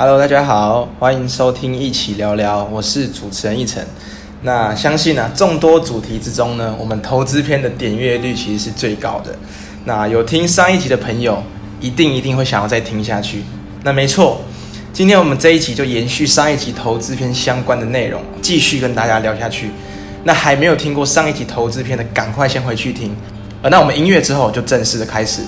Hello， 大家好，欢迎收听一起聊聊，我是主持人一晨。那相信啊，众多主题之中呢，我们投资篇的点阅率其实是最高的。那有听上一集的朋友，一定会想要再听下去。那没错，今天我们这一集就延续上一集投资篇相关的内容，继续跟大家聊下去。那还没有听过上一集投资篇的，赶快先回去听。那我们音乐之后就正式的开始。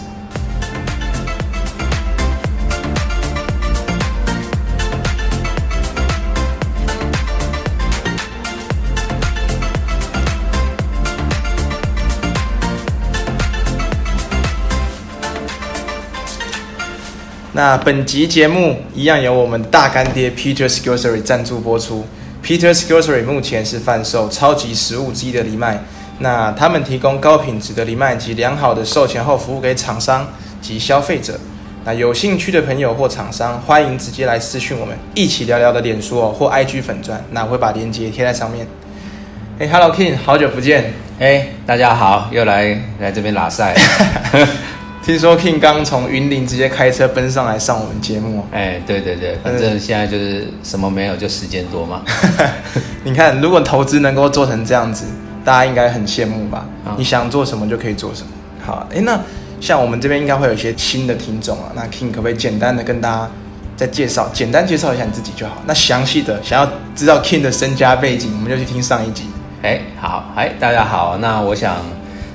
那本集节目一样由我们大干爹 Peter Scursery 赞助播出。Peter Scursery 目前是贩售超级食物之一的藜麦，那他们提供高品质的藜麦及良好的售前后服务给厂商及消费者。那有兴趣的朋友或厂商，欢迎直接来私讯我们一起聊聊的脸书或 IG 粉专，那我会把链接贴在上面。Hello King， 好久不见。大家好，又来这边拉赛。听说 King 刚从云林直接开车奔上来上我们节目。对，反正现在就是什么没有，就时间多嘛。你看，如果投资能够做成这样子，大家应该很羡慕吧？你想做什么就可以做什么。好，那像我们这边应该会有一些新的听众啊，那 King 可不可以简单的跟大家再简单介绍一下你自己就好？那详细的想要知道 King 的身家背景，我们就去听上一集。大家好，那我想。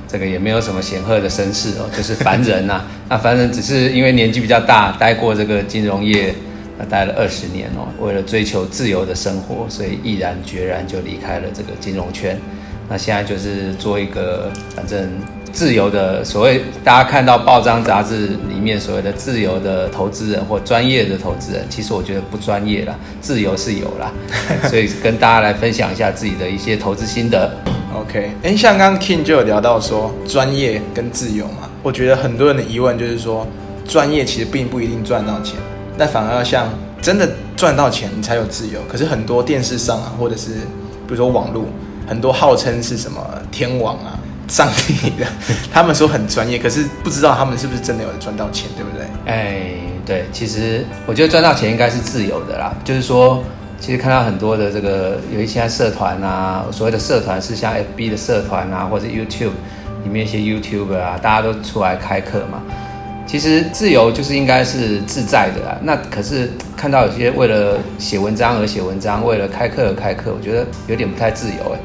这个也没有什么显赫的身世哦，就是凡人呐。那凡人只是因为年纪比较大，待过这个金融业，待了20年哦。为了追求自由的生活，所以毅然决然就离开了这个金融圈。那现在就是做一个反正自由的，所谓大家看到报章杂志里面所谓的自由的投资人或专业的投资人，其实我觉得不专业啦，自由是有啦。所以跟大家来分享一下自己的一些投资心得。OK， 像刚 King 就有聊到说专业跟自由嘛，我觉得很多人的疑问就是说，专业其实并不一定赚到钱，但反而像真的赚到钱你才有自由。可是很多电视上啊，或者是比如说网络，很多号称是什么天王啊、上帝的，他们说很专业，可是不知道他们是不是真的有赚到钱，对不对？对，其实我觉得赚到钱应该是自由的啦，就是说。其实看到很多的这个有一些社团啊，所谓的社团是像 FB 的社团啊，或者 YouTube 里面一些 YouTuber 啊，大家都出来开课嘛。其实自由就是应该是自在的啊。那可是看到有些为了写文章而写文章，为了开课而开课，我觉得有点不太自由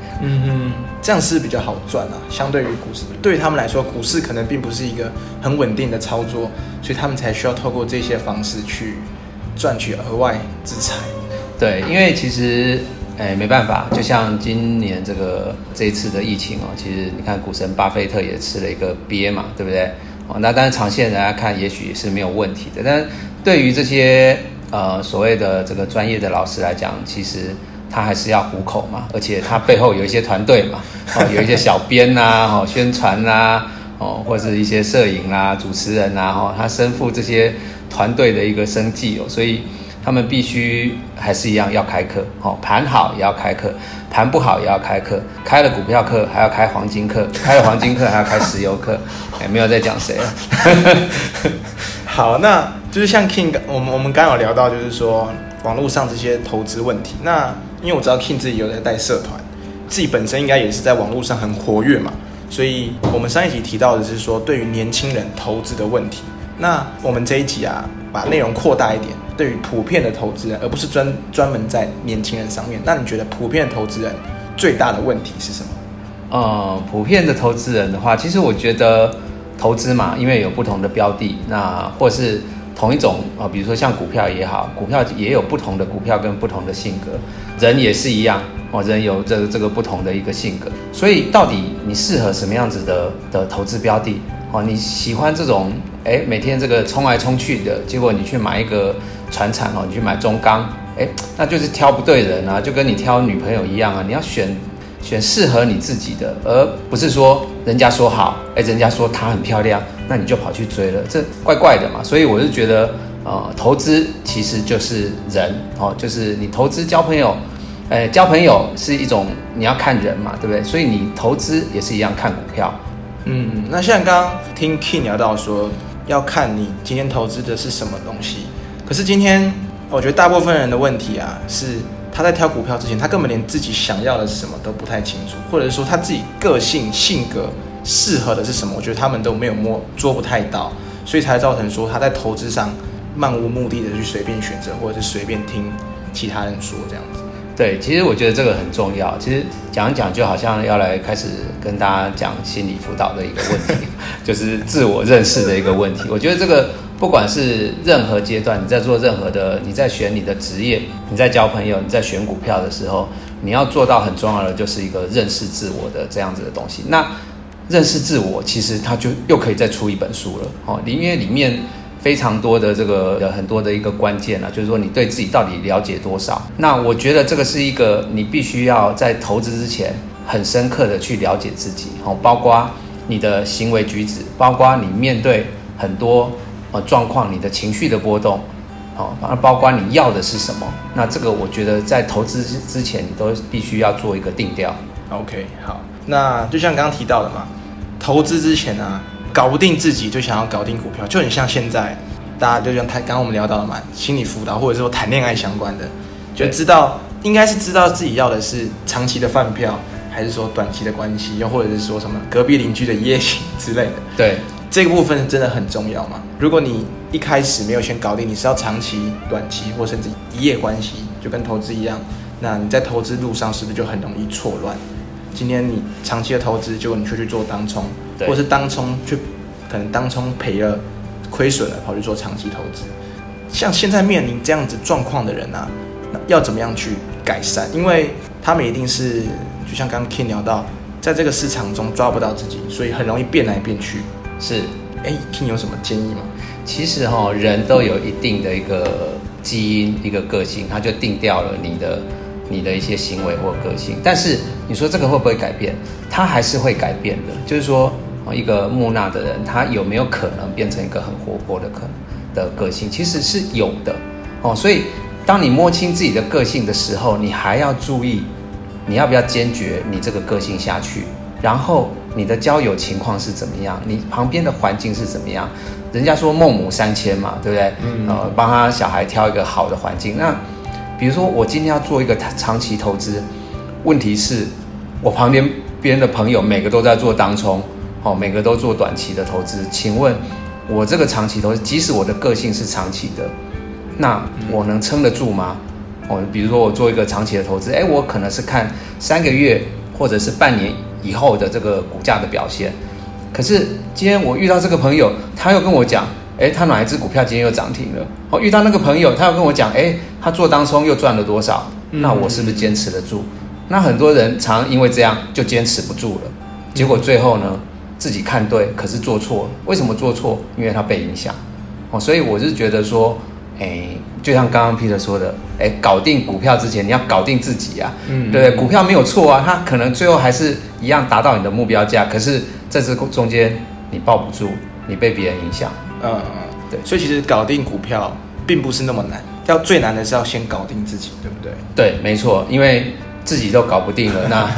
这样是比较好赚啊。相对于股市，对于他们来说，股市可能并不是一个很稳定的操作，所以他们才需要透过这些方式去赚取额外之财。对，因为其实，没办法，就像今年这一次的疫情哦，其实你看股神巴菲特也吃了一个鳖嘛，对不对？哦，那当然长线来看，也许是没有问题的。但对于这些所谓的这个专业的老师来讲，其实他还是要糊口嘛，而且他背后有一些团队嘛，有一些小编啊，宣传啊，或者是一些摄影啊、主持人啊，他身负这些团队的一个生计哦，所以。他们必须还是一样要开课，盘好也要开课，盘不好也要开课，开了股票课还要开黄金课，开了黄金课还要开石油课，没有在讲谁了。好，那就是像 King， 我们刚有聊到就是说网络上这些投资问题。那因为我知道 King 自己有在带社团，自己本身应该也是在网络上很活跃嘛，所以我们上一集提到的是说对于年轻人投资的问题。那我们这一集啊，把内容扩大一点。对于普遍的投资人，而不是专门在年轻人上面，那你觉得普遍投资人最大的问题是什么？普遍的投资人的话，其实我觉得投资嘛，因为有不同的标的，那或是同一种比如说像股票也好，股票也有不同的股票跟不同的性格，人也是一样人有这个不同的一个性格，所以到底你适合什么样子的投资标的你喜欢这种每天这个冲来冲去的，结果你去买一个。传产你去买中钢，那就是挑不对人啊，就跟你挑女朋友一样啊，你要选适合你自己的，而不是说人家说好，人家说她很漂亮，那你就跑去追了，这怪怪的嘛。所以我是觉得，投资其实就是人就是你投资交朋友，交朋友是一种你要看人嘛，对不对？所以你投资也是一样看股票。那像刚刚听 King 聊到说，要看你今天投资的是什么东西。可是今天我觉得大部分人的问题啊，是他在挑股票之前，他根本连自己想要的什么都不太清楚，或者是说他自己个性性格适合的是什么，我觉得他们都没有捉不太到，所以才造成说他在投资上漫无目的的去随便选择，或者是随便听其他人说这样子。对，其实我觉得这个很重要。其实讲一讲就好像要来开始跟大家讲心理辅导的一个问题，就是自我认识的一个问题。我觉得这个不管是任何阶段，你在做任何的，你在选你的职业，你在交朋友，你在选股票的时候，你要做到很重要的就是一个认识自我的这样子的东西。那认识自我，其实它就又可以再出一本书了哦，因为里面非常多的这个很多的一个关键啊，就是说你对自己到底了解多少。那我觉得这个是一个你必须要在投资之前很深刻的去了解自己哦，包括你的行为举止，包括你面对很多状况，你的情绪的波动哦，包括你要的是什么。那这个我觉得在投资之前你都必须要做一个定调。 OK， 好，那就像刚刚提到的嘛，投资之前啊搞不定自己就想要搞定股票，就很像现在大家就像刚刚我们聊到的嘛，心理辅导或者说谈恋爱相关的，就知道应该是知道自己要的是长期的饭票，还是说短期的关系，又或者是说什么隔壁邻居的夜景之类的。对，这个部分真的很重要嘛。如果你一开始没有先搞定你是要长期、短期或甚至一夜关系，就跟投资一样，那你在投资路上是不是就很容易错乱？今天你长期的投资，结果你却去做当冲，或是当冲却可能当冲赔了、亏损了，跑去做长期投资。像现在面临这样子状况的人啊，要怎么样去改善？因为他们一定是就像刚刚 King 聊到，在这个市场中抓不到自己，所以很容易变来变去。是，King 有什么建议吗？其实人都有一定的一个基因、一个个性，他就定掉了你的一些行为或个性，但是你说这个会不会改变？它还是会改变的。就是说，一个木讷的人，他有没有可能变成一个很活泼的个性？其实是有的哦。所以，当你摸清自己的个性的时候，你还要注意，你要不要坚决你这个个性下去？然后，你的交友情况是怎么样？你旁边的环境是怎么样？人家说孟母三迁嘛，对不对？帮他小孩挑一个好的环境。那比如说我今天要做一个长期投资，问题是我旁边别人的朋友每个都在做当冲，每个都做短期的投资，请问我这个长期投资，即使我的个性是长期的，那我能撑得住吗？比如说我做一个长期的投资，我可能是看3个月或者是半年以后的这个股价的表现，可是今天我遇到这个朋友，他又跟我讲他哪一支股票今天又涨停了？遇到那个朋友，他要跟我讲，他做当冲又赚了多少？那我是不是坚持得住？那很多人常因为这样就坚持不住了，结果最后呢，自己看对，可是做错了。为什么做错？因为他被影响。所以我是觉得说，就像刚刚 Peter 说的，搞定股票之前，你要搞定自己啊，对不对？股票没有错啊，它可能最后还是一样达到你的目标价，可是在这中间你抱不住，你被别人影响。对，所以其实搞定股票并不是那么难，要最难的是要先搞定自己，对不对？对，没错，因为自己都搞不定了，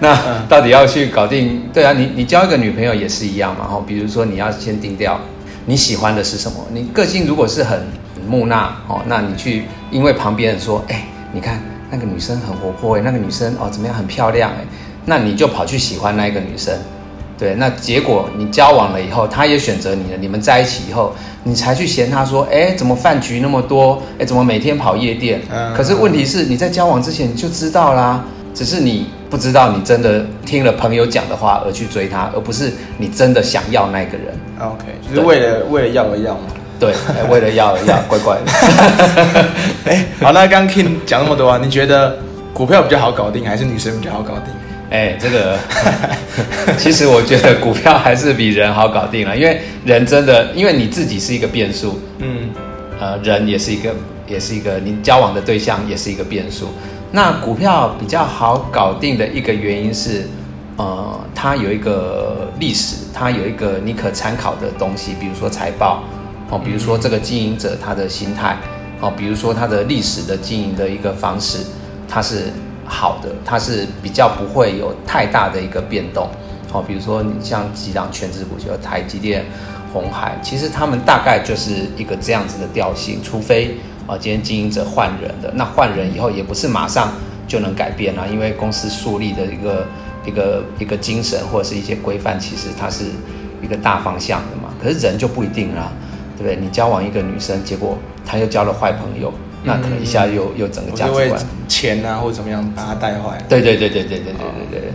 那到底要去搞定？对啊，你交一个女朋友也是一样嘛，比如说你要先定掉你喜欢的是什么，你个性如果是很木讷那你去因为旁边人说，你看那个女生很活泼那个女生怎么样很漂亮那你就跑去喜欢那个女生。对，那结果你交往了以后，他也选择你了，你们在一起以后，你才去嫌他说，怎么饭局那么多，怎么每天跑夜店？可是问题是，你在交往之前你就知道啦，只是你不知道你真的听了朋友讲的话而去追他，而不是你真的想要那个人。OK， 就是为了要而要嘛。对，为了要而要，乖乖的。好，那刚 King 讲那么多啊，你觉得股票比较好搞定，还是女生比较好搞定？这个其实我觉得股票还是比人好搞定了，因为人真的，因为你自己是一个变数，人也是一个，你交往的对象也是一个变数。那股票比较好搞定的一个原因是，它有一个历史，它有一个你可参考的东西，比如说财报，比如说这个经营者他的心态，比如说他的历史的经营的一个方式，它是好的，它是比较不会有太大的一个变动，比如说你像几档全指股，就台积电、鸿海，其实他们大概就是一个这样子的调性，除非今天经营者换人的，那换人以后也不是马上就能改变啊，因为公司树立的一个精神或者是一些规范，其实它是一个大方向的嘛。可是人就不一定啦，对不对？你交往一个女生，结果她又交了坏朋友，那可能一下又整个价值观，因为钱啊或怎么样把它带坏。对，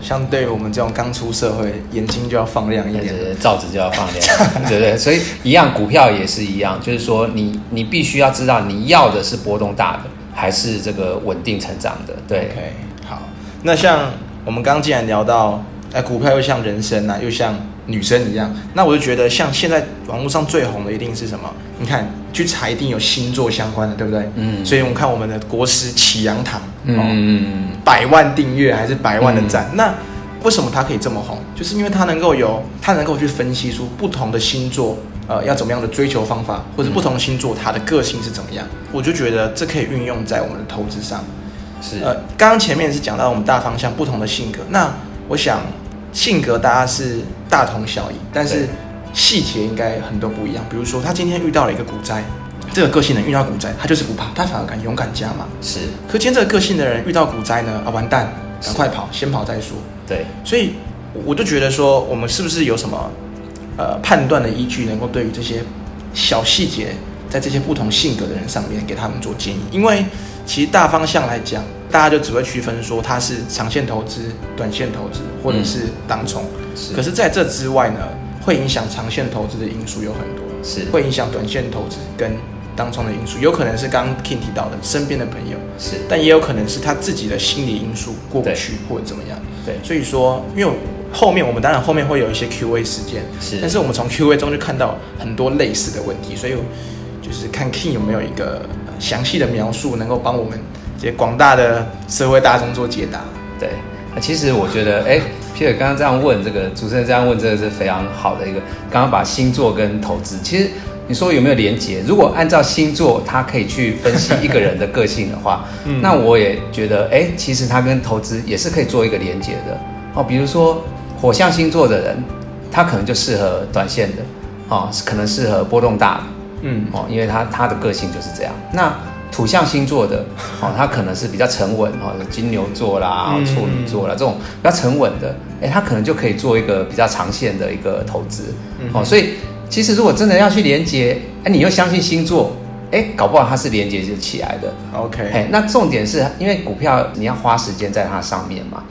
像对于我们这种刚出社会，眼睛就要放亮一点，对，罩子就要放亮，对，所以一样，股票也是一样，就是说你必须要知道你要的是波动大的，还是这个稳定成长的，对。OK， 好，那像我们刚既然聊到，股票又像人生啊，又像女生一样，那我就觉得像现在网络上最红的一定是什么？你看去查一定有星座相关的，对不对？嗯。所以我们看我们的国师启阳堂，1,000,000订阅还是1,000,000的赞，那为什么他可以这么红？就是因为他能够去分析出不同的星座，要怎么样的追求方法，或者不同星座他的个性是怎么样。我就觉得这可以运用在我们的投资上。是。刚刚前面是讲到我们大方向不同的性格，那我想。性格大家是大同小异，但是细节应该很多不一样。比如说，他今天遇到了一个股灾，这个个性的人遇到股灾，他就是不怕，他反而敢勇敢加码。是。可今天这个个性的人遇到股灾呢，完蛋，赶快跑，先跑再说。对。所以我就觉得说，我们是不是有什么判断的依据，能够对于这些小细节，在这些不同性格的人上面给他们做建议？因为其实大方向来讲，大家就只会区分说它是长线投资、短线投资，或者是当冲。可是在这之外呢，会影响长线投资的因素有很多，是会影响短线投资跟当冲的因素，有可能是刚刚 King 提到的身边的朋友，是，但也有可能是他自己的心理因素过不去或者怎么样。对，所以说，因为我们当然后面会有一些 Q&A 时间，是，但是我们从 Q&A 中就看到很多类似的问题，所以就是看 King 有没有一个详细的描述，能够帮我们广大的社会大众做解答。对，其实我觉得，Peter 刚刚这样问，这个主持人这样问，这个是非常好的一个。刚刚把星座跟投资，其实你说有没有连结？如果按照星座，它可以去分析一个人的个性的话，那我也觉得，其实它跟投资也是可以做一个连结的。哦，比如说火象星座的人，他可能就适合短线的，哦，可能适合波动大的，因为他的个性就是这样。那土象星座的，他可能是比较沉稳，金牛座啦、处女座啦，这种比较沉稳的，他可能就可以做一个比较长线的一个投资，所以其实如果真的要去连结，你又相信星座，搞不好它是连结就起来的。OK， 那重点是因为股票你要花时间在它上面嘛，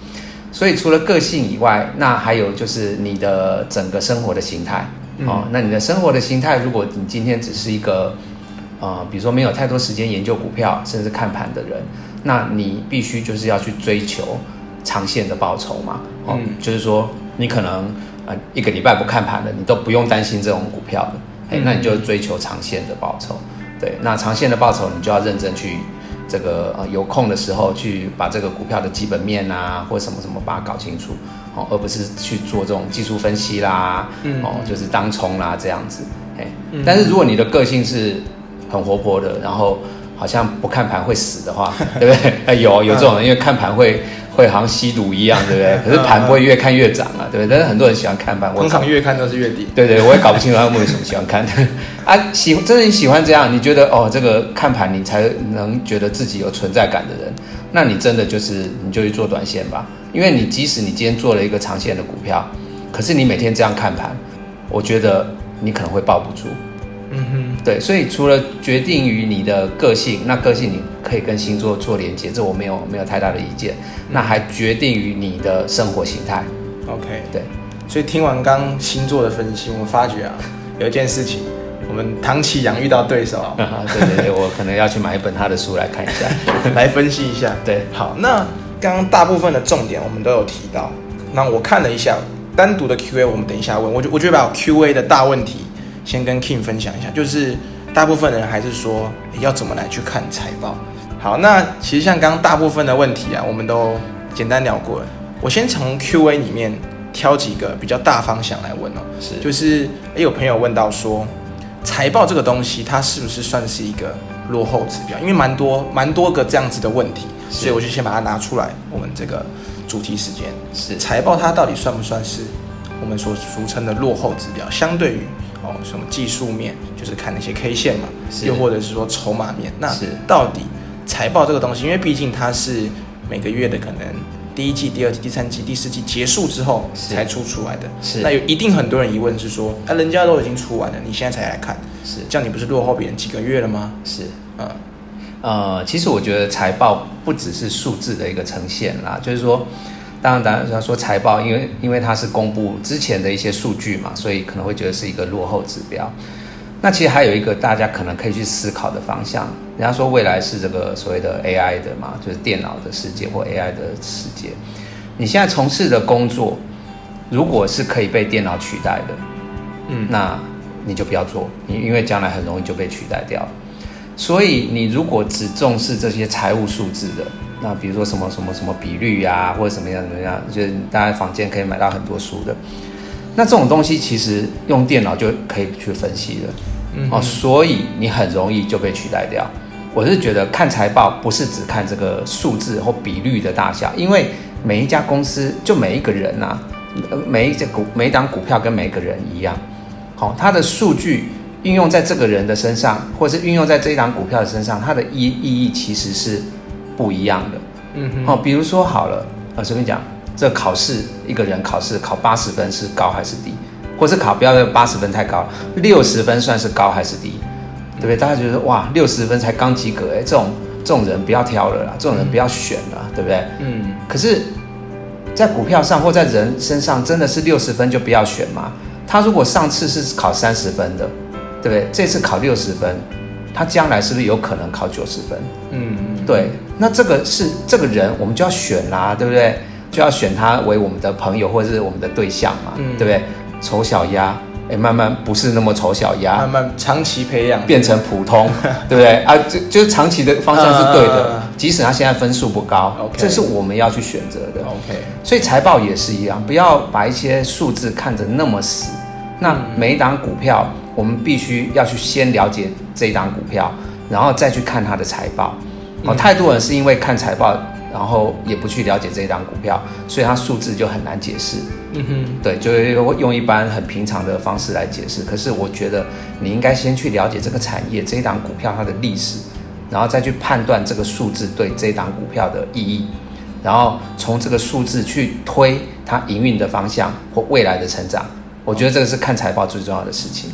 所以除了个性以外，那还有就是你的整个生活的形态，那你的生活的形态，如果你今天只是一个。比如说没有太多时间研究股票甚至看盘的人，那你必须就是要去追求长线的报酬嘛，就是说你可能一个礼拜不看盘的，你都不用担心这种股票的，那你就追求长线的报酬。对，那长线的报酬你就要认真去这个有空的时候去把这个股票的基本面啊或什么什么把它搞清楚，而不是去做这种技术分析啦，就是当冲啦这样子。但是如果你的个性是很活泼的，然后好像不看盘会死的话，对不对？有这种人，因为看盘会好像吸毒一样，对不对？可是盘不会越看越涨啊，对不对？但是很多人喜欢看盘，通常越看都是越低。对，我也搞不清楚他们为什么喜欢看啊。真的你喜欢这样，你觉得这个看盘你才能觉得自己有存在感的人，那你真的就是你就去做短线吧，因为你即使你今天做了一个长线的股票，可是你每天这样看盘，我觉得你可能会抱不住。对，所以除了决定于你的个性，那个性你可以跟星座做连结，这我没有太大的意见。那还决定于你的生活形态。OK， 对。所以听完刚星座的分析，我发觉啊，有一件事情，我们唐启阳遇到对手。对，我可能要去买一本他的书来看一下，来分析一下。对，好，那刚刚大部分的重点我们都有提到。那我看了一下单独的 Q&A， 我们等一下问，我就把 Q&A 的大问题。先跟 King 分享一下，就是大部分人还是说要怎么来去看财报。好，那其实像刚刚大部分的问题啊，我们都简单聊过了。我先从 Q&A 里面挑几个比较大方向来问哦，是，就是有朋友问到说，财报这个东西它是不是算是一个落后指标？因为蛮多个这样子的问题，所以我就先把它拿出来。我们这个主题时间是财报，它到底算不算是我们所俗称的落后指标？相对于哦，什么技术面，就是看那些 K 线嘛，又或者是说筹码面。那到底财报这个东西，因为毕竟它是每个月的可能第一季、第二季、第三季、第四季结束之后才出来的，那有一定很多人疑问是说，哎，人家都已经出完了，你现在才来看，是这样你不是落后别人几个月了吗？是，嗯。其实我觉得财报不只是数字的一个呈现啦，就是说，当然说财报，因为它是公布之前的一些数据嘛，所以可能会觉得是一个落后指标。那其实还有一个大家可能可以去思考的方向，人家说未来是这个所谓的 AI 的嘛，就是电脑的世界或 AI 的世界。你现在从事的工作，如果是可以被电脑取代的，那你就不要做，因为将来很容易就被取代掉了。所以你如果只重视这些财务数字的，那比如说什么什么什么比率啊，或者什么样，就是大家坊间可以买到很多书的，那这种东西其实用电脑就可以去分析了，所以你很容易就被取代掉。我是觉得看财报不是只看这个数字或比率的大小，因为每一家公司就每一个人啊，每一档股票跟每一个人一样，它的数据运用在这个人的身上，或是运用在这一档股票的身上，它的意义其实是不一样的。比如说好了，随便讲，这考试一个人考试考80分是高还是低，或是考不要80分太高了，60分算是高还是低，对不对？大家觉得哇，60分才刚及格，这种人不要挑了啦，这种人不要选了，对不对？可是，在股票上或在人身上，真的是60分就不要选吗？他如果上次是考30分的，对不对？这次考60分，他将来是不是有可能考90分？对。那这个是这个人，我们就要选啦，对不对？就要选他为我们的朋友或者是我们的对象嘛，对不对？丑小鸭，慢慢不是那么丑小鸭，慢慢长期培养变成普通，对不对？啊，就是长期的方向是对的，即使他现在分数不高，这是我们要去选择的。所以财报也是一样，不要把一些数字看得那么死。那每一档股票，我们必须要去先了解这一档股票，然后再去看它的财报。太多人是因为看财报，然后也不去了解这一档股票，所以它数字就很难解释。对，就是用一般很平常的方式来解释。可是我觉得你应该先去了解这个产业，这一档股票它的历史，然后再去判断这个数字对这一档股票的意义，然后从这个数字去推它营运的方向或未来的成长。我觉得这个是看财报最重要的事情。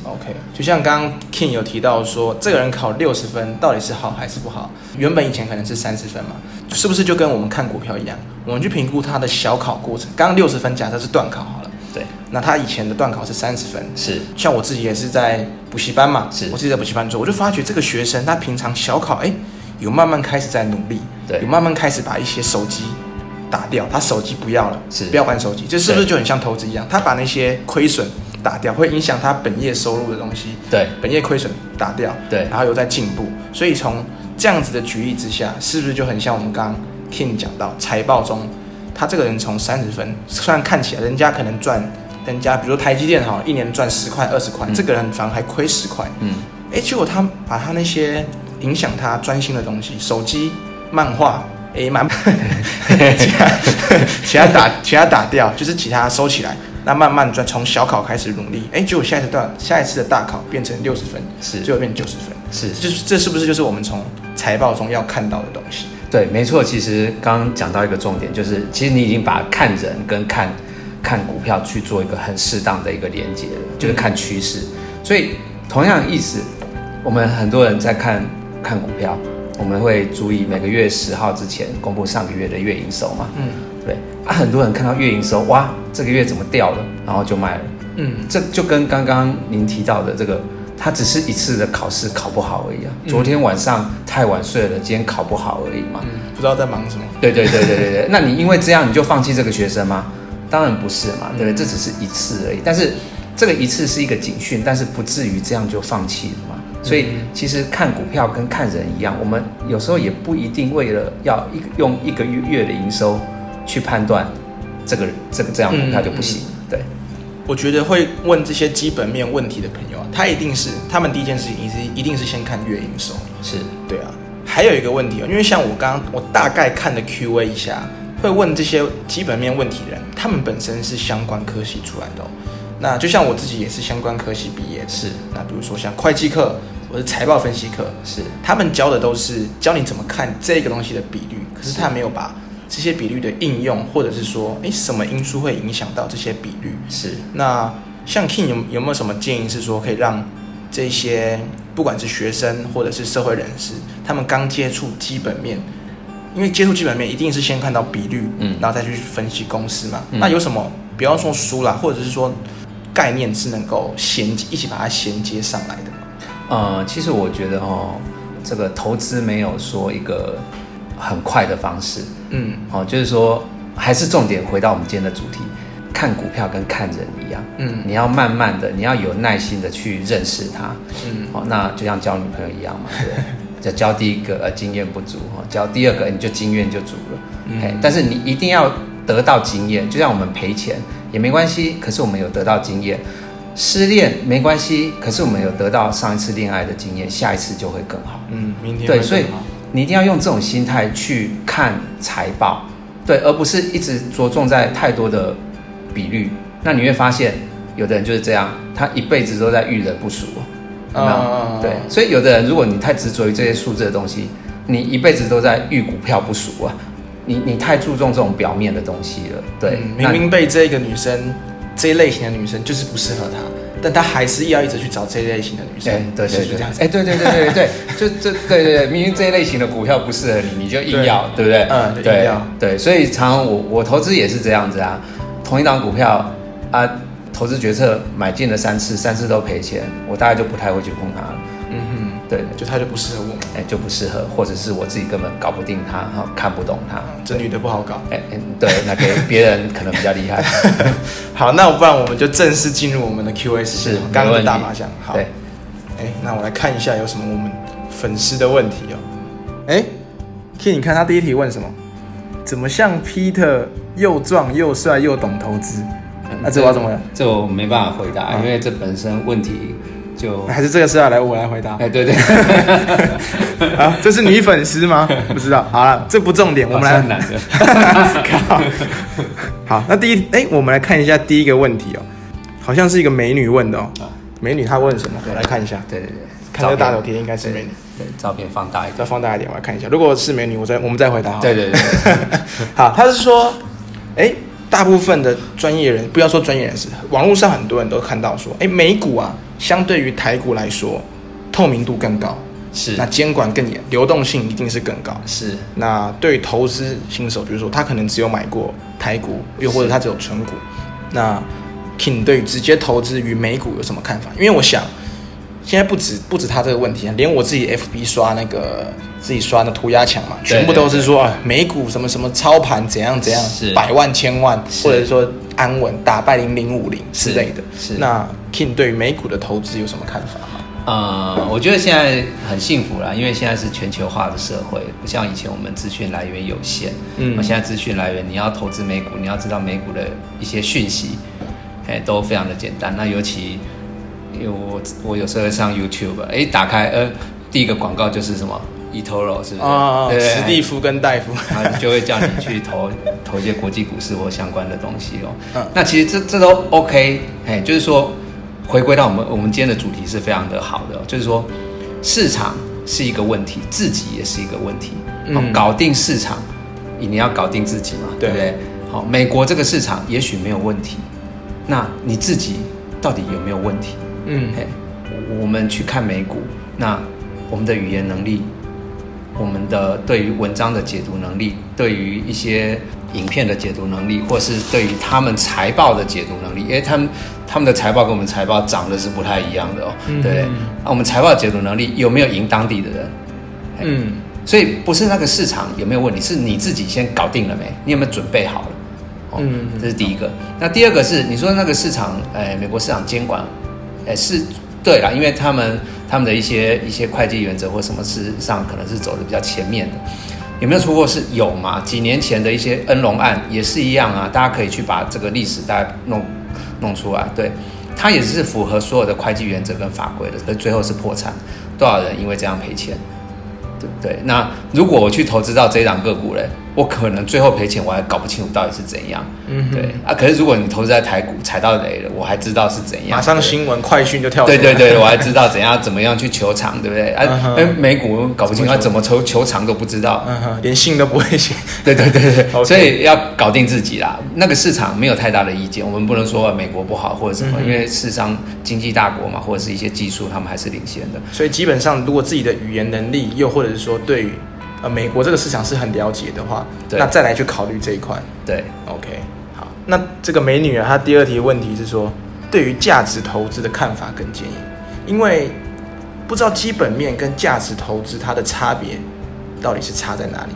就像刚刚 King 有提到说，这个人考60分到底是好还是不好？原本以前可能是30分嘛，是不是就跟我们看股票一样，我们去评估他的小考过程？刚60分假设是段考好了，对，那他以前的段考是30分，是。像我自己也是在补习班嘛，是我自己在补习班做，我就发觉这个学生他平常小考，有慢慢开始在努力，对，有慢慢开始把一些手机打掉，他手机不要了，不要玩手机，这是不是就很像投资一样？他把那些亏损打掉，会影响他本业收入的东西，对，本业亏损打掉，对，然后又在进步。所以从这样子的举例之下，是不是就很像我们刚刚 King 讲到财报中，他这个人从30分，虽然看起来人家可能赚，人家比如台积电好了，一年赚10块20块，这个人反而还亏10块，结果他把他那些影响他专心的东西，手机、漫画。其他打掉，就是其他收起来，那慢慢从小考开始努力，结果下一次的大考变成60分，是，最后变成90分，是，这是不是就是我们从财报中要看到的东西？对，没错。其实刚刚讲到一个重点，就是其实你已经把看人跟看股票去做一个很适当的一个连结了，就是看趋势。所以同样的意思，我们很多人在看股票。我们会注意每个月10号之前公布上个月的月营收嘛？对啊，很多人看到月营收，哇，这个月怎么掉了，然后就卖了。这就跟刚刚您提到的这个，它只是一次的考试考不好而已啊。昨天晚上太晚睡了，今天考不好而已嘛。不知道在忙什么。对。那你因为这样你就放弃这个学生吗？当然不是嘛，对不对？这只是一次而已，但是这个一次是一个警讯，但是不至于这样就放弃了嘛。所以其实看股票跟看人一样，我们有时候也不一定为了要用一个月的营收去判断这样股票就不行。对，我觉得会问这些基本面问题的朋友，他们第一件事情一定是先看月营收。是，对啊。还有一个问题，因为像我大概看了 Q&A 一下，会问这些基本面问题的人，他们本身是相关科系出来的，那就像我自己也是相关科系毕业的，是。那比如说像会计课，我是财报分析课，是。他们教的都是教你怎么看这个东西的比率，可是他没有把这些比率的应用，或者是说，什么因素会影响到这些比率？是。那像 King 有没有什么建议是说，可以让这些不管是学生或者是社会人士，他们刚接触基本面？因为接触基本面一定是先看到比率，然后再去分析公司嘛。那有什么，不要说书啦，或者是说概念是能够一起把它衔接上来的吗？其实我觉得这个投资没有说一个很快的方式，就是说还是重点回到我们今天的主题，看股票跟看人一样，你要慢慢的，你要有耐心的去认识它，那就像交女朋友一样嘛，对。就教第一个经验不足，教第二个你就经验就足了，但是你一定要得到经验，就像我们赔钱也没关系，可是我们有得到经验；失恋没关系，可是我们有得到上一次恋爱的经验，下一次就会更好。明天会更好。对，所以你一定要用这种心态去看财报，对，而不是一直着重在太多的比率。那你会发现，有的人就是这样，他一辈子都在遇人不淑。对，所以有的人，如果你太执着于这些数字的东西，你一辈子都在遇股票不熟啊。你太注重这种表面的东西了，对。明明被这个女生，这一类型的女生就是不适合她，但她还是要一直去找这一类型的女生。对对对，对，对，明明这一类型的股票不适合你，你就硬要，对不对？对对，所以常常我投资也是这样子啊，同一档股票啊。投资决策买进了3次，3次都赔钱，我大概就不太会去碰它了。对，就它就不适合我们，就不适合，或者是我自己根本搞不定它，看不懂它，这女的不好搞。对，那给别人可能比较厉害。好，那不然我们就正式进入我们的 Q&A 时间，刚刚的大麻将。好，那我来看一下有什么我们粉丝的问题哦。King， 你看他第一题问什么？怎么像 Peter 又壮又帅又懂投资？这我要怎么？这我没办法回答，因为这本身问题就还是这个是要我来回答。对对。啊，这是女粉丝吗？不知道。好了，这不重点，我们来。男的。好，那我们来看一下第一个问题哦，好像是一个美女问的哦。美女她问什么？我来看一下。对，看这大头贴应该是美女。对，照片放大一点，再放大一点，我来看一下。如果是美女，我们再回答。对。好，她是说，大部分的专业人，不要说专业人士，网络上很多人都看到说，美股啊，相对于台股来说，透明度更高，是，那监管更严，流动性一定是更高，是。那对于投资新手，比如说他可能只有买过台股，又或者他只有存股，那 King 对于直接投资于美股有什么看法？因为我想，现在不止他这个问题，连我自己 FB 刷自己刷的涂鸦墙嘛，全部都是说美股什么什么操盘怎样怎样，百万千万，或者说安稳打败0050之类的。那 King 对于美股的投资有什么看法吗？我觉得现在很幸福啦，因为现在是全球化的社会，不像以前我们资讯来源有限。现在资讯来源，你要投资美股，你要知道美股的一些讯息，都非常的简单。那尤其因为我有时候上 YouTube， 打开第一个广告就是什么？eToro 是不是？史蒂夫跟戴夫，他就会叫你去投一些国际股市或相关的东西那其实这都 OK， 就是说回归到我们今天的主题是非常的好的，就是说市场是一个问题，自己也是一个问题。搞定市场，你要搞定自己嘛，对不对？好，美国这个市场也许没有问题，那你自己到底有没有问题？我们去看美股，那我们的语言能力。我们的对于文章的解读能力，对于一些影片的解读能力，或是对于他们财报的解读能力，因为他们的财报跟我们财报长得是不太一样的对。我们财报的解读能力有没有赢当地的人？所以不是那个市场有没有问题，是你自己先搞定了没？你有没有准备好了？这是第一个。那第二个是你说那个市场，美国市场监管，是对啦，因为他们的一些会计原则或什么，事实上可能是走的比较前面的，有没有出过事？有嘛？几年前的一些恩隆案也是一样啊，大家可以去把这个历史大家弄出来，对，它也是符合所有的会计原则跟法规的，可是最后是破产，多少人因为这样赔钱，对不对？那如果我去投资到这一档个股嘞，我可能最后赔钱，我还搞不清楚到底是怎样。嗯，对啊。可是如果你投资在台股踩到雷了，我还知道是怎样，马上新闻快讯就跳出来。对对对，我还知道怎么样去球场，对不对？啊，美股搞不清楚，怎么球场都不知道，连信都不会写。对对对对， okay. 所以要搞定自己啦。那个市场没有太大的意见，我们不能说美国不好或者什么，因为事实上经济大国嘛，或者是一些技术，他们还是领先的。所以基本上，如果自己的语言能力，又或者是说对于美国这个市场是很了解的话，那再来去考虑这一块。对 ，OK， 好。那这个美女啊，她第二题问题是说，对于价值投资的看法跟建议，因为不知道基本面跟价值投资它的差别到底是差在哪里。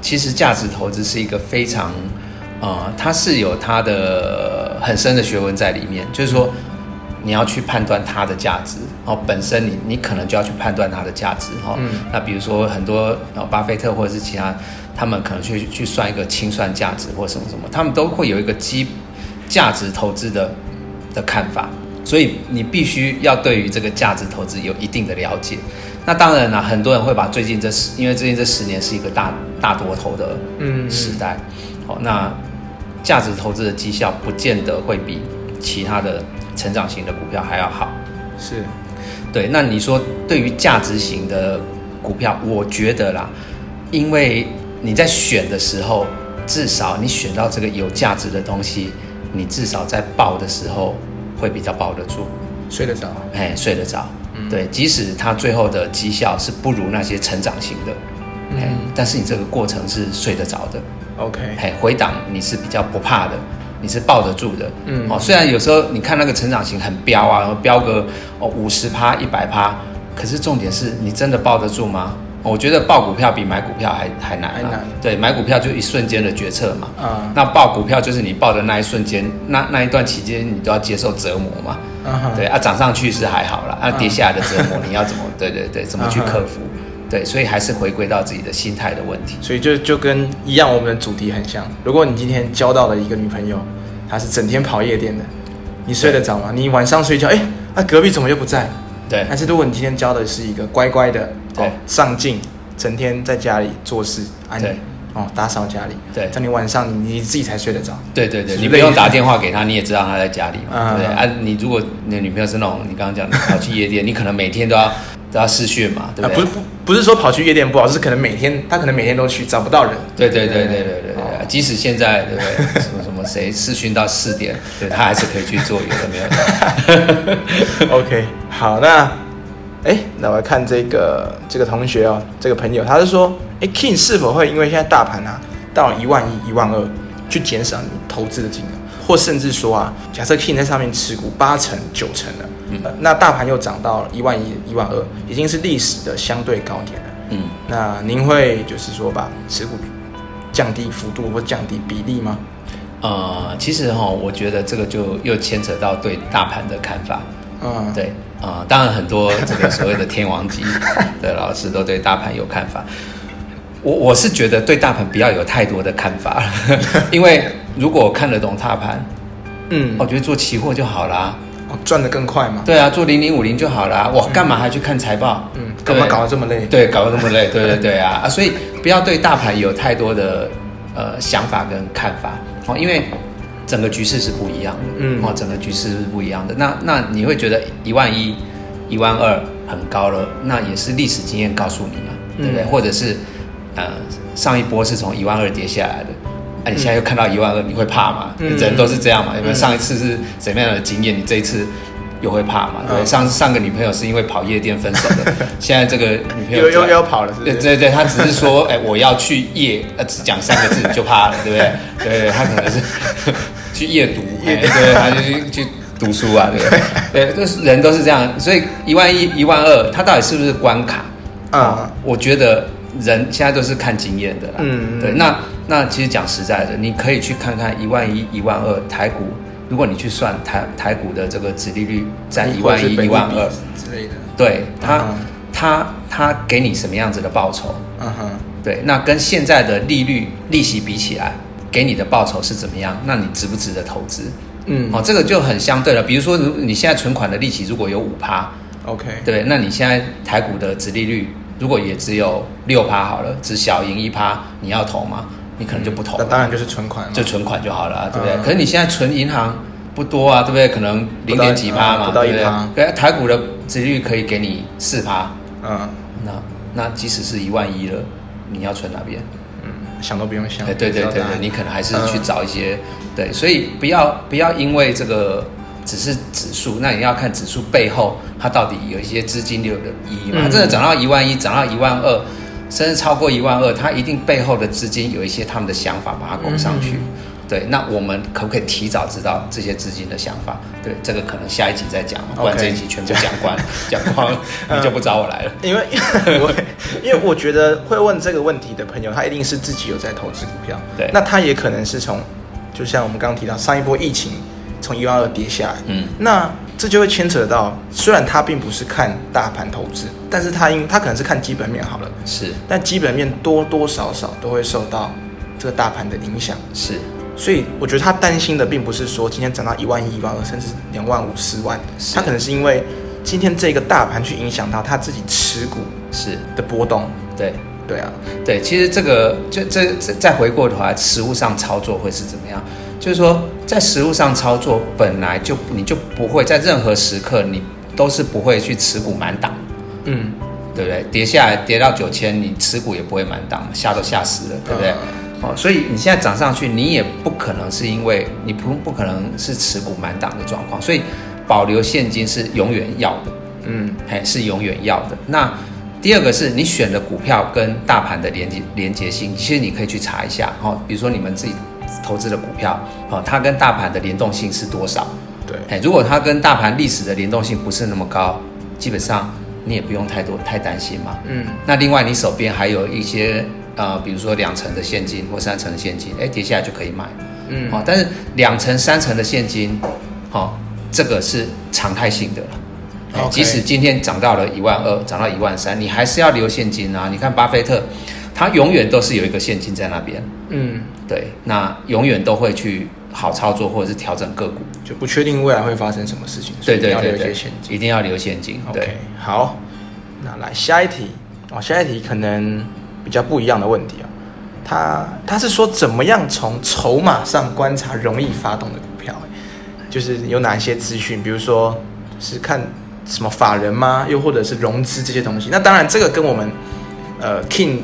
其实价值投资是一个非常它是有它的很深的学问在里面，就是说你要去判断它的价值，本身你可能就要去判断它的价值，那比如说很多巴菲特或者是其他，他们可能去算一个清算价值或什么什么，他们都会有一个价值投资的看法，所以你必须要对于这个价值投资有一定的了解。那当然啦，很多人会把因为最近这10年是一个大多头的时代，那价值投资的绩效不见得会比其他的成长型的股票还要好。是，对。那你说对于价值型的股票，我觉得啦，因为你在选的时候，至少你选到这个有价值的东西，你至少在抱的时候会比较抱得住，睡得着。睡得着，对。即使它最后的绩效是不如那些成长型的，但是你这个过程是睡得着的。OK， 回档你是比较不怕的，你是抱得住的。虽然有时候你看那个成长型很飙啊，然后飙个50%、100%，可是重点是你真的抱得住吗？我觉得抱股票比买股票还难啊。对，买股票就一瞬间的决策嘛。那抱股票就是你抱的那一瞬间，那一段期间你都要接受折磨嘛。对啊，涨上去是还好啦，跌下来的折磨你要怎么对对对，怎么去克服？对，所以还是回归到自己的心态的问题。所以就跟一样，我们的主题很像。如果你今天交到了一个女朋友，她是整天跑夜店的，你睡得着吗？你晚上睡觉，隔壁怎么又不在？对。但是如果你今天交的是一个乖乖的，上进，整天在家里做事，对，打扫家里，对，但你晚上你自己才睡得着。对对对，你不用打电话给他，你也知道他在家里嘛，对不对？你如果你的女朋友是那种你刚刚讲的跑去夜店，你可能每天都要试训嘛，对不对？不是说跑去夜店不好，是可能他可能每天都去，找不到人。对对对对对 对，即使现在对不对，什么谁试训到4点，对他还是可以去做，有的没有的。OK， 好，那我来看这个同学哦，这个朋友他是说，King 是否会因为现在大盘啊到11000、12000去减少你投资的金额，或甚至说啊，假设 King 在上面持股8成、9成了。那大盘又涨到11000、12000，已经是历史的相对高点了。那您会就是说把持股降低幅度或降低比例吗？其实我觉得这个就又牵扯到对大盘的看法。对，当然很多这个所谓的天王级的老师都对大盘有看法。我是觉得对大盘不要有太多的看法，因为如果我看得懂大盘，我觉得做期货就好啦。赚得更快嘛？对啊，做0050就好了。我干嘛还去看财报？干嘛搞得这么累？对，搞得这么累，对对对啊！所以不要对大盘有太多的想法跟看法因为整个局势是不一样的。整个局势是不一样的。那你会觉得11000、12000很高了，那也是历史经验告诉你嘛，对不对？或者是上一波是从12000跌下来的。你现在又看到12000，你会怕吗？人都是这样嘛，因为上一次是怎么样的经验，你这一次又会怕嘛？对，上个女朋友是因为跑夜店分手的，现在这个女朋友又要跑了，是不是？对对对，她只是说，我要去夜，只讲3个字就怕了，对不对？对对，她可能是去夜读，对，她就去读书啊，对不对？对，人都是这样，所以11000、12000，它到底是不是关卡？我觉得人现在都是看经验的啦。对，那其实讲实在的，你可以去看看11000、12000台股，如果你去算台股的这个殖利率在11000、12000之类的，对它给你什么样子的报酬？对，那跟现在的利率利息比起来，给你的报酬是怎么样？那你值不值得投资？这个就很相对了。比如说，你现在存款的利息如果有5%，OK， 对，那你现在台股的殖利率如果也只有 6% 好了，只小赢 1%， 你要投吗？你可能就不投了。那当然就是存款嘛，就存款就好了、啊，对不对？可是你现在存银行不多啊，对不对？可能零点几趴嘛，不到1%，对不对？台股的殖利率可以给你4%，嗯，那即使是1万1了，你要存哪边？想都不用想，对，你可能还是去找一些、对，所以不要因为这个只是指数，那你要看指数背后它到底有一些资金流的意义嘛？它真的涨到1万1，涨到1万2，甚至超过1万2，它一定背后的资金有一些他们的想法把它拱上去。对，那我们可不可以提早知道这些资金的想法？对，这个可能下一集再讲，不然这一集全部讲光你就不找我来了。因为我觉得会问这个问题的朋友，他一定是自己有在投资股票。对，那他也可能是从，就像我们刚刚提到上一波疫情从1万2跌下来，那这就会牵扯到，虽然他并不是看大盘投资，但是他可能是看基本面好了，是，但基本面多多少少都会受到这个大盘的影响，是。所以我觉得他担心的并不是说今天涨到1万1、1万2，甚至2万5、4万，他可能是因为今天这个大盘去影响到他自己持股是的波动。对，对啊，对，其实这个就再回过头来，实务上操作会是怎么样？就是说，在实务上操作，本来就你就不会在任何时刻，你都是不会去持股满档，对不对？跌下来跌到9000，你持股也不会满档，吓都吓死了，对不对？哦，所以你现在涨上去，你也不可能是因为你不可能是持股满档的状况，所以保留现金是永远要的，是永远要的。那第二个是你选的股票跟大盘的连结性，其实你可以去查一下，哦，比如说你们自己投资的股票，哦，它跟大盘的联动性是多少？对，如果它跟大盘历史的联动性不是那么高，基本上你也不用太担心嘛，那另外你手边还有一些。比如说2成的现金或3成的现金，跌下来就可以买，但是2成、3成的现金，这个是常态性的了，即使今天涨到了1万2，涨到1万3，你还是要留现金啊。你看巴菲特，他永远都是有一个现金在那边，对，那永远都会去好操作或者是调整个股，就不确定未来会发生什么事情，所以一定要留现金，对， okay， 好，那来下一题，下一题可能。比较不一样的问题啊，他是说怎么样从筹码上观察容易发动的股票，就是有哪些资讯，比如说是看什么法人吗？又或者是融资这些东西？那当然这个跟我们King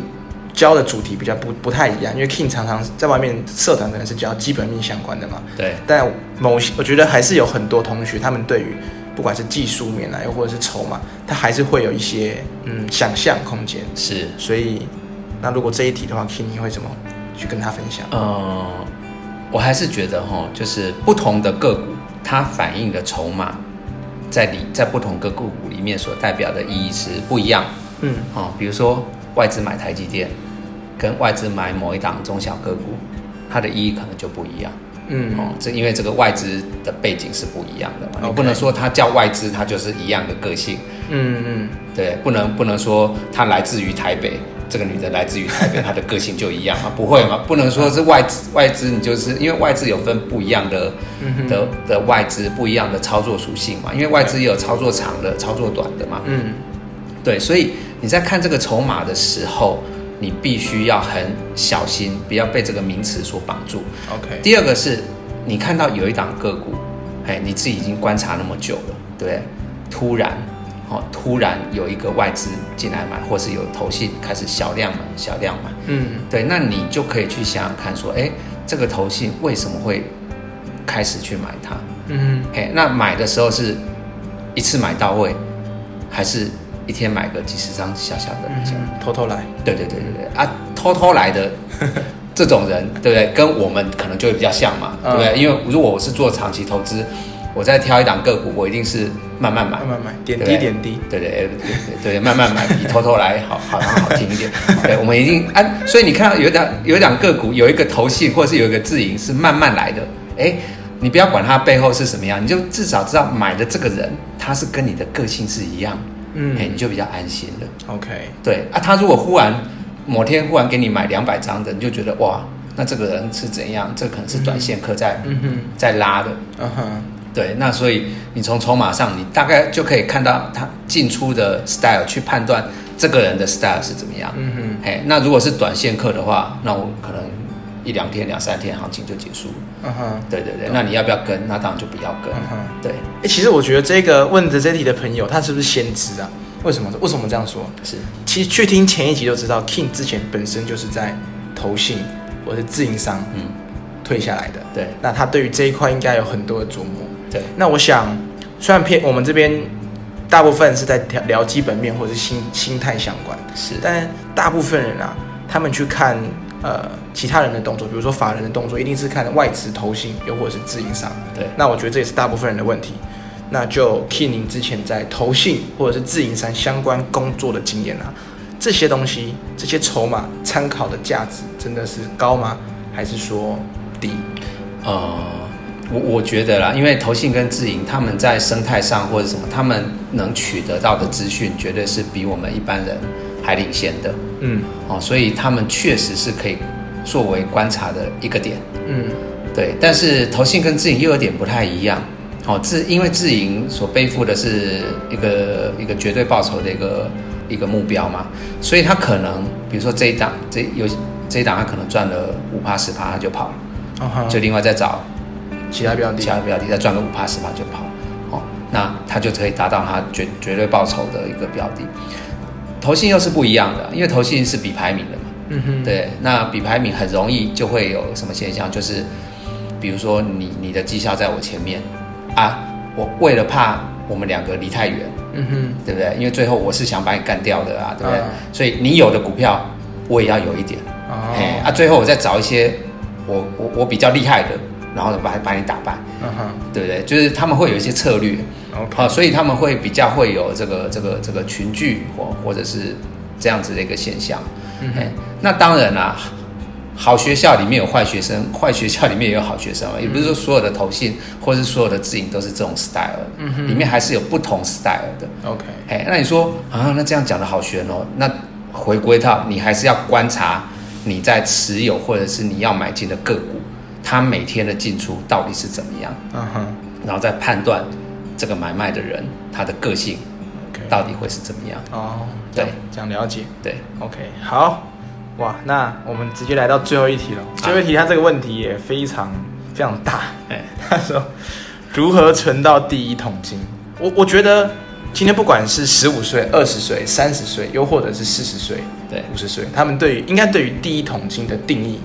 教的主题比较不太一样，因为 King 常常在外面社团可能是教基本面相关的嘛。对。但我觉得还是有很多同学他们对于不管是技术面啊，又或者是筹码，他还是会有一些想象空间。是，所以。那如果这一题的话 King 你会怎么去跟他分享？我还是觉得就是不同的个股它反映的筹码在不同个股里面所代表的意义是不一样，比如说外资买台积电跟外资买某一档中小个股，它的意义可能就不一样，因为这个外资的背景是不一样的嘛，你不能说它叫外资它就是一样的个性，对，不能说它来自于台北，这个女的来自于台北，她的个性就一样嘛？不会嘛？不能说是外资，你就是因为外资有分不一样的外资，不一样的操作属性嘛。因为外资也有操作长的、操作短的嘛。对，所以你在看这个筹码的时候，你必须要很小心，不要被这个名词所绑住。Okay. 第二个是，你看到有一档个股，你自己已经观察那么久了，对不对？突然有一个外资进来买，或是有投信开始小量买，对，那你就可以去想想看说，这个投信为什么会开始去买它？那买的时候是一次买到位，还是一天买个几十张小的，偷偷来？对啊，偷偷来的这种人，对不对？跟我们可能就会比较像嘛，对不对？因为如果我是做长期投资。我再挑一档个股，我一定是慢慢买，点滴，对，慢慢买比偷偷来好听一点。对，我们一定所以你看到有一档个股有一个投信或是有一个自营是慢慢来的，你不要管它背后是什么样，你就至少知道买的这个人他是跟你的个性是一样，你就比较安心了。OK， 对啊，他如果某天忽然给你买200张的，你就觉得哇，那这个人是怎样？这可能是短线客在拉的。对，那所以你从筹码上，你大概就可以看到它进出的 style， 去判断这个人的 style 是怎么样。嗯哼，那如果是短线客的话，那我们可能一两天两三天行情就结束了。嗯哼，对对对，那你要不要跟？那当然就不要跟。嗯、对、欸，其实我觉得这个问的这题的朋友，他是不是先知啊？为什么这样说？是，其实去听前一集就知道 ，King 之前本身就是在投信或是自营商退下来的。对，那他对于这一块应该有很多的琢磨。对，那我想，虽然我们这边大部分是在聊基本面或者是心态相关，是，但大部分人啊，他们去看其他人的动作，比如说法人的动作，一定是看外资投信，又或者是自营商。对，那我觉得这也是大部分人的问题。那就 King 之前在投信或者是自营商相关工作的经验啊，这些东西、这些筹码参考的价值真的是高吗？还是说低？我觉得啦，因为投信跟自营他们在生态上或者什么，他们能取得到的资讯绝对是比我们一般人还领先的。嗯，哦，所以他们确实是可以作为观察的一个点。嗯，对。但是投信跟自营又有点不太一样。哦，因为自营所背负的是一个绝对报酬的一个目标嘛，所以他可能比如说这一档他可能赚了 5%10%， 他就跑了，就另外再找其他标的再赚个 5%10% 就跑了，哦，那他就可以达到他绝对报酬的一个标的。投信又是不一样的，因为投信是比排名的嘛，嗯哼，对，那比排名很容易就会有什么现象，就是比如说你的绩效在我前面。啊，我为了怕我们两个离太远，嗯哼，对不对？因为最后我是想把你干掉的啊，对不对？所以你有的股票我也要有一点，哎，啊，最后我再找一些我比较厉害的，然后把你打败，嗯哼，对不对？就是他们会有一些策略，啊，所以他们会比较会有这个群聚或者是这样子的一个现象，嗯哼，那当然啦，啊。好学校里面有坏学生，坏学校里面也有好学生，也不是说所有的投信或是所有的自营都是这种 style， 里面还是有不同 style 的。OK， 那你说啊，那这样讲的好玄哦。那回归到你还是要观察你在持有或者是你要买进的个股，它每天的进出到底是怎么样，然后再判断这个买卖的人他的个性到底会是怎么样。哦，对，这样了解。对 ，OK， 好。哇，那我们直接来到最后一题了。最后一题，他这个问题也非常非常大。他说如何存到第一桶金？我觉得今天不管是15岁、20岁、30岁，又或者是40岁、50岁，他们应该对于第一桶金的定义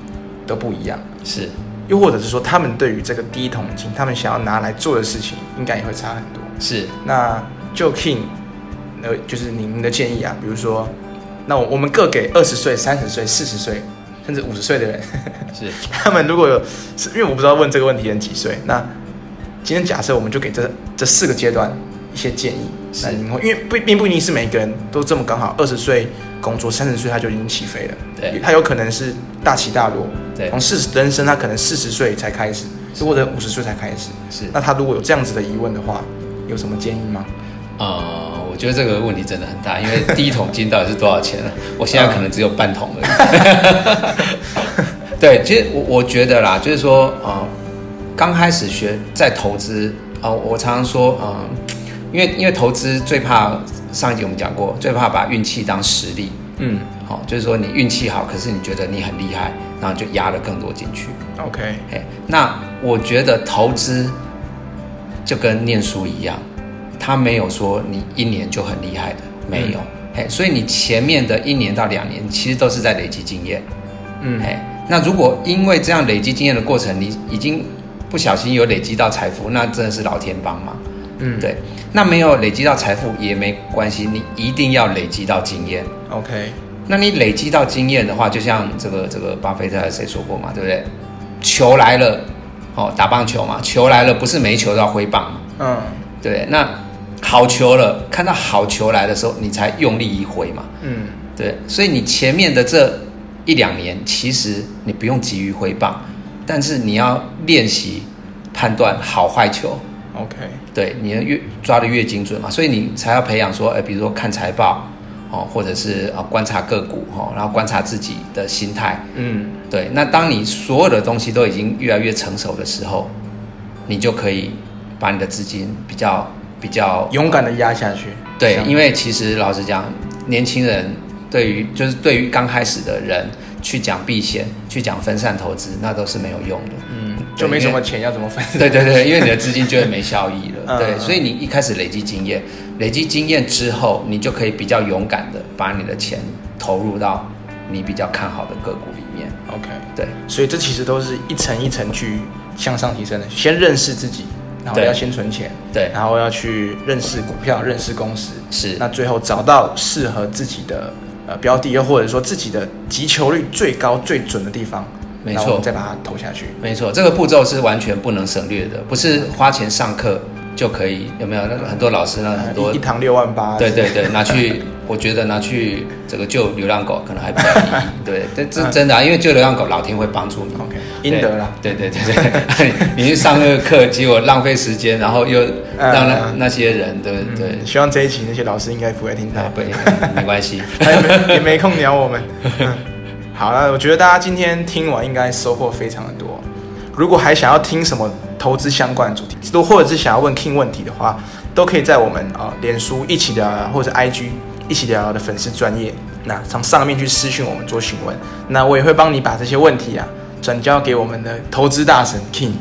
都不一样。是，又或者是说，他们对于这个第一桶金，他们想要拿来做的事情，应该也会差很多。是，那就 King， 就是您的建议啊，比如说。那我们各给20岁、30岁、40岁，甚至50岁的人，是他们如果有，因为我不知道问这个问题人几岁。那今天假设我们就给这4个阶段一些建议，是因为并不一定是每个人都这么刚好20岁工作，30岁他就已经起飞了，对，他有可能是大起大落，对，从人生他可能40岁才开始，或者50岁才开始，是。那他如果有这样子的疑问的话，有什么建议吗？我觉得这个问题真的很大，因为第一桶金到底是多少钱呢？我现在可能只有半桶而已。对，其实我觉得啦，就是说，刚开始学在投资啊，我常常说，因为投资最怕，上一集我们讲过，最怕把运气当实力。嗯，好，就是说你运气好，可是你觉得你很厉害，然后就压了更多进去。OK， 那我觉得投资就跟念书一样。他没有说你1年就很厉害的，没有，所以你前面的1年到2年其实都是在累积经验，嗯，那如果因为这样累积经验的过程，你已经不小心有累积到财富，那真的是老天帮忙，嗯，对，那没有累积到财富也没关系，你一定要累积到经验 ，OK， 那你累积到经验的话，就像这个巴菲特还是谁说过嘛，对不对？球来了，哦，打棒球嘛，球来了不是每球都要挥棒，嗯，对，那。好球了，看到好球来的时候，你才用力一挥嘛。嗯，对，所以你前面的这1-2年，其实你不用急于挥棒，但是你要练习判断好坏球。OK， 对，你抓得越精准嘛，所以你才要培养说，比如说看财报，哦，或者是观察个股，哦，然后观察自己的心态。嗯，对，那当你所有的东西都已经越来越成熟的时候，你就可以把你的资金比较。勇敢的压下去，对，因为其实老实讲，年轻人对于刚开始的人去讲避险，去讲分散投资，那都是没有用的。嗯，就没什么钱，要怎么分散？对对对，因为你的资金就会没效益了。对，所以你一开始累积经验，累积经验之后，你就可以比较勇敢的把你的钱投入到你比较看好的个股里面。OK， 对，所以这其实都是一层一层去向上提升的。先认识自己，然后要先存钱，对，然后要去认识股票，认识公司，是，那最后找到适合自己的标的，又或者说自己的击球率最高最准的地方，没错，再把它投下去，没错，这个步骤是完全不能省略的，不是花钱上课就可以，有没有？那很多老师呢，很多一堂6万8，对对对，拿去，我觉得拿去这个救流浪狗可能还比较有意义，对，但这真的啊，因为救流浪狗，老天会帮助你， okay， 应得啦，对对对对，你去上那个课，结果浪费时间，然后又让那些人，对不对？希望这一期那些老师应该不会听到，对，没关系，也没空鸟我们。好了，我觉得大家今天听完应该收获非常的多。如果还想要听什么投资相关的主题，都或者是想要问 King 问题的话，都可以在我们脸书一起聊聊，或者 IG 一起聊聊的粉丝专页，那从上面去私讯我们做询问，那我也会帮你把这些问题啊转交给我们的投资大神 King，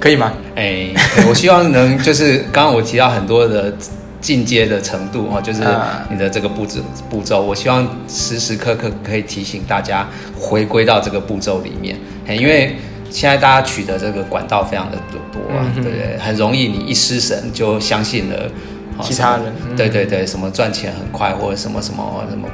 可以吗？哎，我希望能就是刚刚我提到很多的进阶的程度哦，就是你的这个步骤，我希望时时刻刻可以提醒大家回归到这个步骤里面，因为现在大家取得这个管道非常的多啊，对不对？很容易你一失神就相信了其他人，对对对，什么赚钱很快，或者什么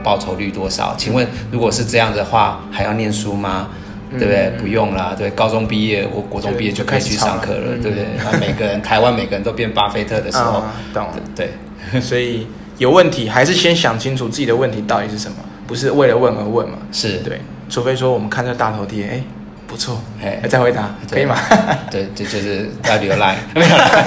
报酬率多少？请问如果是这样的话，还要念书吗？对不对？不用啦，对，高中毕业或国中毕业就可以去上课了，对不对？那每个人台湾每个人都变巴菲特的时候，懂了，对，所以有问题还是先想清楚自己的问题到底是什么，不是为了问而问嘛？是对，除非说我们看这大头贴，哎。不错，哎，再回答可以吗？对，这就是要留赖，没有啦。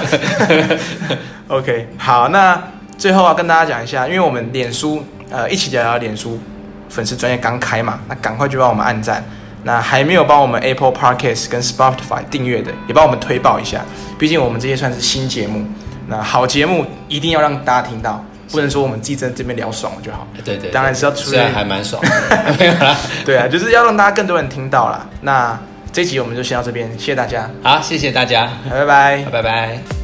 OK， 好，那最后要跟大家讲一下，因为我们脸书一起聊聊脸书粉丝专页刚开嘛，那赶快就帮我们按赞。那还没有帮我们 Apple Podcast 跟 Spotify 订阅的，也帮我们推爆一下，毕竟我们这些算是新节目，那好节目一定要让大家听到。不能说我们自己在这边聊爽了就好，对 对， 对，当然是要出，虽然还蛮爽的，没有啦，对啊，就是要让大家更多人听到啦。那这集我们就先到这边，谢谢大家，好，谢谢大家，拜拜，拜拜。